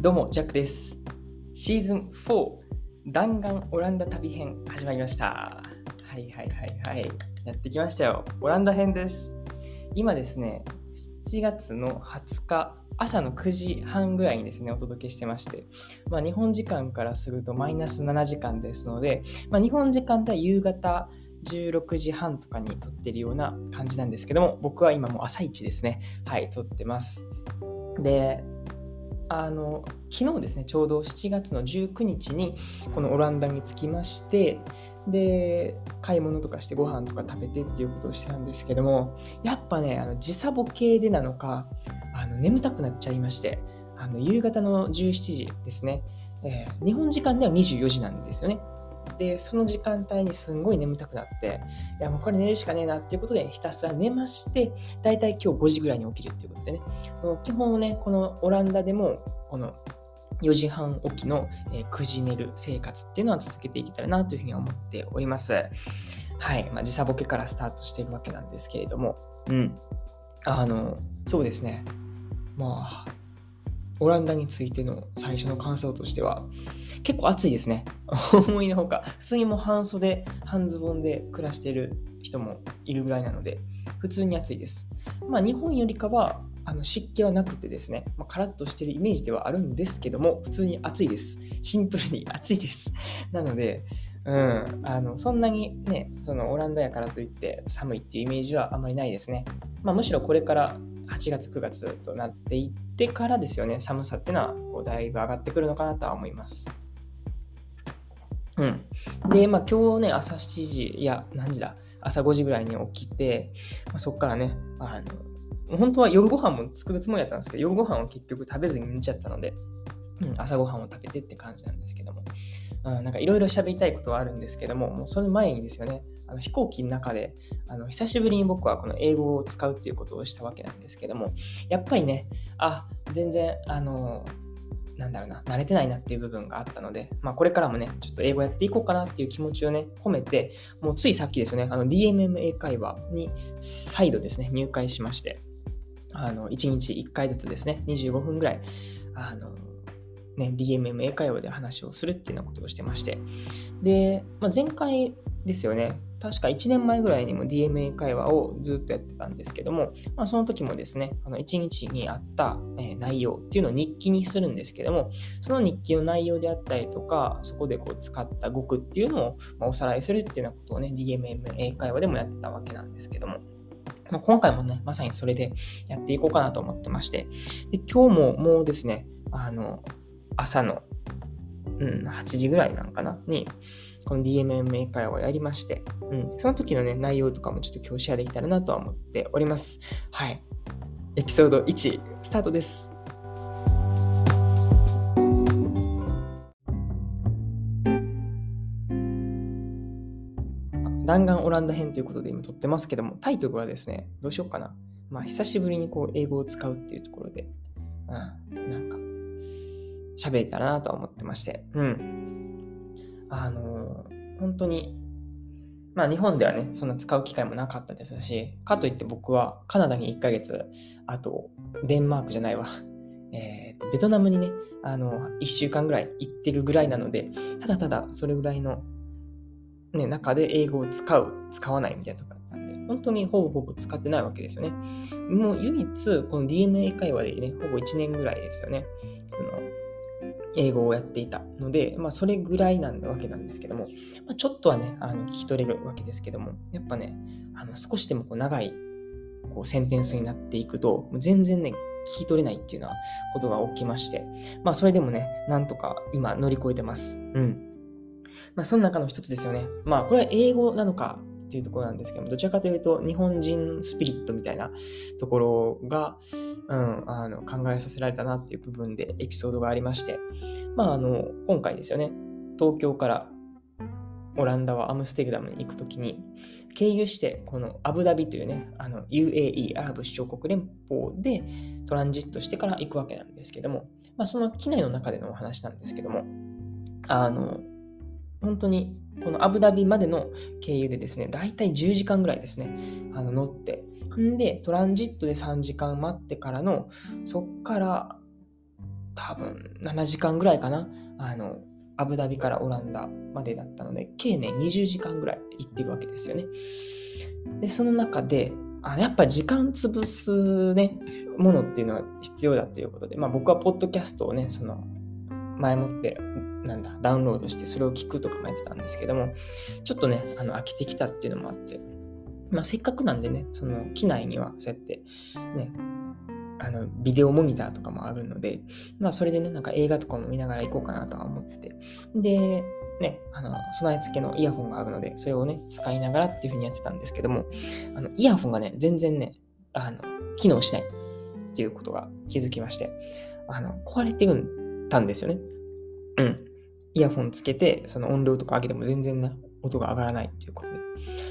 どうもジャックです。シーズン4弾丸オランダ旅編始まりました。はい、やってきましたよ。オランダ編です。今ですね、7月の20日朝の9時半ぐらいにですねお届けしてまして、日本時間からするとマイナス7時間ですので、日本時間では夕方16時半とかに撮ってるような感じなんですけども、僕は今もう朝一ですね、撮ってます。で、昨日ですね、ちょうど7月の19日にこのオランダに着きまして、で買い物とかしてご飯とか食べてっていうことをしてたんですけども、やっぱね時差ボケでなのか眠たくなっちゃいまして、夕方の17時ですね、日本時間では24時なんですよね。でその時間帯にすんごい眠たくなって、いやもうこれ寝るしかねえなっていうことでひたすら寝まして、だいたい今日5時ぐらいに起きるっていうことでね、もう基本ねこのオランダでもこの4時半起きの9時寝る生活っていうのは続けていけたらなというふうに思っております。時差ボケからスタートしていくわけなんですけれども、そうですね、オランダについての最初の感想としては、結構暑いですね。思いのほか、普通にもう半袖、半ズボンで暮らしている人もいるぐらいなので、普通に暑いです。日本よりかは湿気はなくてですね、カラッとしてるイメージではあるんですけども、普通に暑いです。シンプルに暑いです。なので、そんなにね、そのオランダやからといって寒いっていうイメージはあまりないですね。むしろこれから8月9月となっていってからですよね、寒さっていうのはこうだいぶ上がってくるのかなとは思います。で、今日ね朝7時いや何時だ朝5時ぐらいに起きて、そっからね本当は夜ご飯も作るつもりだったんですけど、夜ご飯を結局食べずに寝ちゃったので、朝ごはんを食べてって感じなんですけども、なんかいろいろ喋りたいことはあるんですけども、もうその前にですよね、飛行機の中で久しぶりに僕はこの英語を使うっていうことをしたわけなんですけども、やっぱりね全然慣れてないなっていう部分があったので、これからもねちょっと英語やっていこうかなっていう気持ちをね込めて、もうついさっきですよね、DMM 英会話に再度ですね入会しまして、1日1回ずつですね25分ぐらいDMM 英会話で話をするっていうようなことをしてまして、で、前回ですよね、確か1年前ぐらいにも DMM 英会話をずっとやってたんですけども、その時もですね1日にあった内容っていうのを日記にするんですけども、その日記の内容であったりとか、そこでこう使った語句っていうのをおさらいするっていうようなことをね DMM 英会話でもやってたわけなんですけども、今回もねまさにそれでやっていこうかなと思ってまして、で今日ももうですね朝の、8時ぐらいなんかなにこの DMM 英会話をやりまして、その時のね内容とかもちょっと今日シェアできたらなとは思っております。エピソード1スタートです。弾丸オランダ編ということで今撮ってますけども、タイトルはですねどうしようかな、久しぶりにこう英語を使うっていうところで、なんか喋れたらなと思ってまして、本当に日本ではねそんな使う機会もなかったですし、かといって僕はカナダに1ヶ月、あとデンマークじゃないわ、ベトナムにね1週間ぐらい行ってるぐらいなので、ただただそれぐらいの、中で英語を使う使わないみたいなところだったんで、本当にほぼ使ってないわけですよね。もう唯一この DMA 会話でねほぼ1年ぐらいですよね英語をやっていたので、それぐらいなわけなんですけども、ちょっとはね聞き取れるわけですけども、やっぱね少しでもこう長いこうセンテンスになっていくと全然ね聞き取れないっていうようなことが起きまして、それでもねなんとか今乗り越えてます。その中の一つですよね。これは英語なのかっていうところなんですけども、どちらかというと日本人スピリットみたいなところが、考えさせられたなっていう部分でエピソードがありまして、今回ですよね東京からオランダはアムステルダムに行くときに経由してこのアブダビというねUAE アラブ首長国連邦でトランジットしてから行くわけなんですけども、その機内の中でのお話なんですけども、本当にこのアブダビまでの経由でですねだいたい10時間ぐらいですね乗って、でトランジットで3時間待ってからの、そっから多分7時間ぐらいかな、アブダビからオランダまでだったので、計ね20時間ぐらい行ってるわけですよね。でその中でやっぱ時間潰すねものっていうのは必要だということで、僕はポッドキャストをねその前もってダウンロードしてそれを聞くとかもやってたんですけども、ちょっとね飽きてきたっていうのもあって、せっかくなんでねその機内にはそうやってねビデオモニターとかもあるので、それでね映画とかも見ながら行こうかなとは思ってて、でね備え付けのイヤホンがあるのでそれをね使いながらっていう風にやってたんですけども、イヤホンがね全然ね機能しないっていうことが気づきまして、壊れてたんですよね。イヤホンつけてその音量とか上げても全然ね音が上がらないっていうこと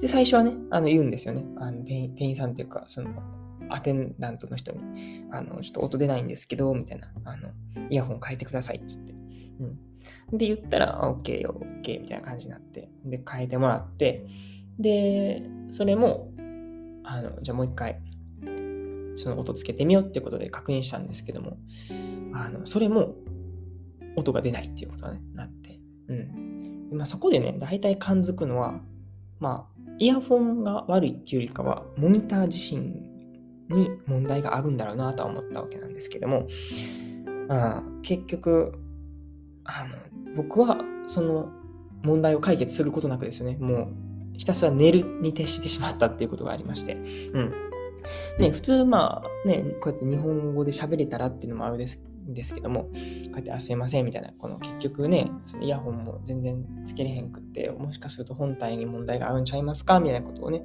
で、最初はね言うんですよね、店員さんというかそのアテンダントの人にちょっと音出ないんですけどみたいな、イヤホン変えてくださいっつって、で言ったら OK よ OK みたいな感じになって、で変えてもらって、でそれもじゃあもう一回その音つけてみようっていうことで確認したんですけども、それも音が出ないっていうことが、ね、なって、でそこでね大体感づくのは、イヤホンが悪いっていうよりかはモニター自身に問題があるんだろうなとは思ったわけなんですけども、結局僕はその問題を解決することなくですよね、もうひたすら寝るに徹してしまったっていうことがありまして、普通こうやって日本語で喋れたらっていうのもあるですけども、こうやってすいませんみたいな、この結局ねそのイヤホンも全然つけれへんくって、もしかすると本体に問題があるんちゃいますかみたいなことをね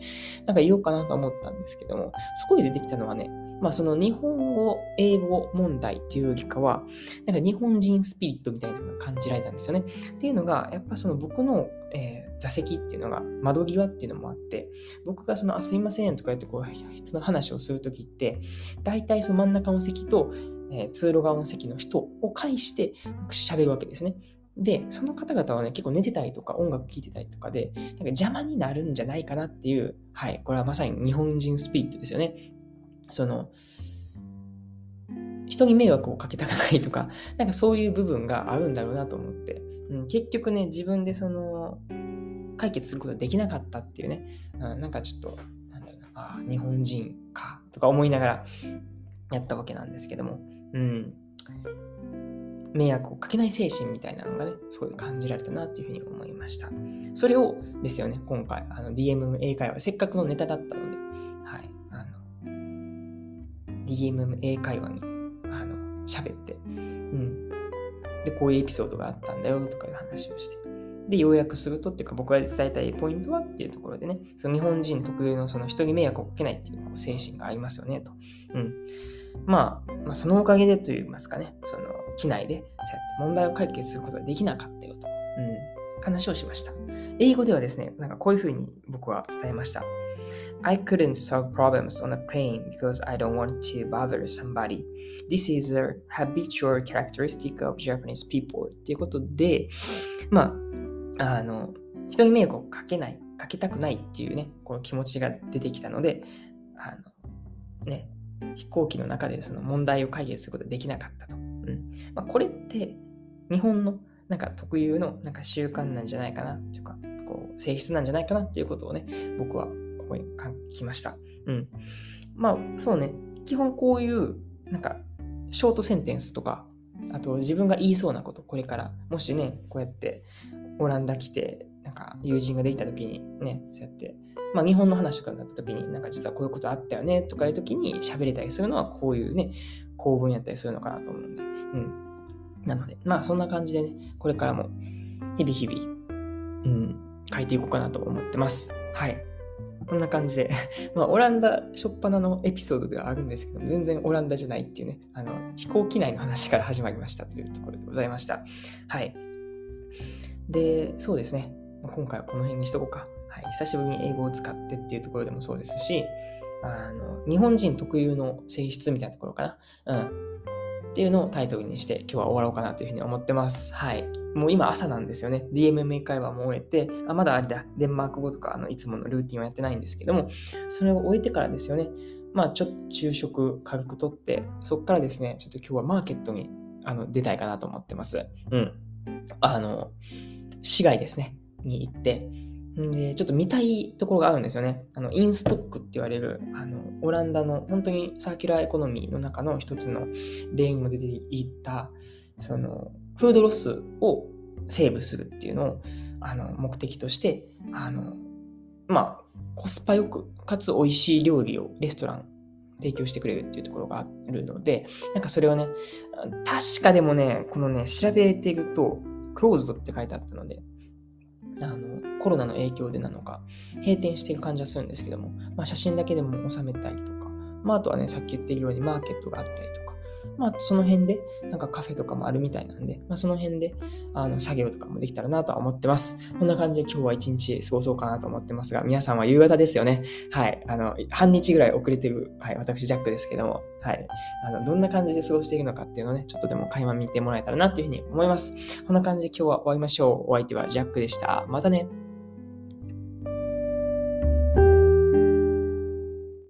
言おうかなと思ったんですけども、そこで出てきたのはね、その日本語英語問題っていうよりかは日本人スピリットみたいなのが感じられたんですよね。っていうのがやっぱその僕の、座席っていうのが窓際っていうのもあって、僕がそのすいませんとか言ってこう人の話をするときって大体その真ん中の席と通路側の席の人を介して喋るわけですね。で、その方々はね、結構寝てたりとか音楽聴いてたりとかで、邪魔になるんじゃないかなっていう、これはまさに日本人スピリットですよね。その、人に迷惑をかけたくないとか、そういう部分があるんだろうなと思って、結局ね、自分でその、解決することができなかったっていうね、ちょっと、日本人かとか思いながらやったわけなんですけども、迷惑をかけない精神みたいなのがねすごい感じられたなっていうふうに思いました。それをですよね、今回DMM 英会話せっかくのネタだったので、DMM 英会話に喋って、でこういうエピソードがあったんだよとかいう話をして、で要約するとっていうか僕が伝えたいポイントはっていうところでね、その日本人特有のその人に迷惑をかけないっていう精神がありますよねと、そのおかげでといいますかね、その機内でそうやって問題を解決することができなかったよと、話をしました。英語ではですね、こういうふうに僕は伝えました。I couldn't solve problems on a plane because I don't want to bother somebody. This is a habitual characteristic of Japanese people. っていうことで、人に迷惑をかけたくないっていうね、この気持ちが出てきたので、飛行機の中でその問題を解決することができなかったと。これって日本の特有の習慣なんじゃないかなというか、こう性質なんじゃないかなっていうことをね、僕はここに書きました。そうね、基本こういうショートセンテンスとか、あと自分が言いそうなこと、これからもしねこうやってオランダ来て友人ができた時にね、そうやって日本の話とかになった時に実はこういうことあったよねとかいう時に喋れたりするのはこういうね構文やったりするのかなと思うんで、なのでそんな感じでねこれからも日々、書いていこうかなと思ってます。こんな感じでオランダ初っ端のエピソードではあるんですけど、全然オランダじゃないっていうね飛行機内の話から始まりましたというところでございました。でそうですね、今回はこの辺にしとこうか。久しぶりに英語を使ってっていうところでもそうですし、日本人特有の性質みたいなところかな、っていうのをタイトルにして今日は終わろうかなというふうに思ってます。もう今朝なんですよね。 DMM 会話も終えて、まだあれだ、デンマーク語とかいつものルーティンはやってないんですけども、それを終えてからですよね、ちょっと昼食軽くとって、そっからですねちょっと今日はマーケットに出たいかなと思ってます。うん。市街ですね、に行って、でちょっと見たいところがあるんですよね。インストックって言われるオランダの本当にサーキュラーエコノミーの中の一つの例にも出ていたそのフードロスをセーブするっていうのを目的としてまあコスパよくかつ美味しい料理をレストラン提供してくれるっていうところがあるので、なんかそれをね、確かでもねこのね調べているとクローズドって書いてあったので。コロナの影響でなのか閉店している感じはするんですけども、まあ、写真だけでも収めたりとか、まあ、あとはねさっき言ってるようにマーケットがあったりとか、まあ、その辺でなんかカフェとかもあるみたいなんで、まあ、その辺で作業とかもできたらなとは思ってます。こんな感じで今日は一日過ごそうかなと思ってますが、皆さんは夕方ですよね。はい、半日ぐらい遅れてる、はい、私ジャックですけども、はい、どんな感じで過ごしていくのかっていうのをねちょっとでも垣間見てもらえたらなというふうに思います。こんな感じで今日は終わりましょう。お相手はジャックでした。またね。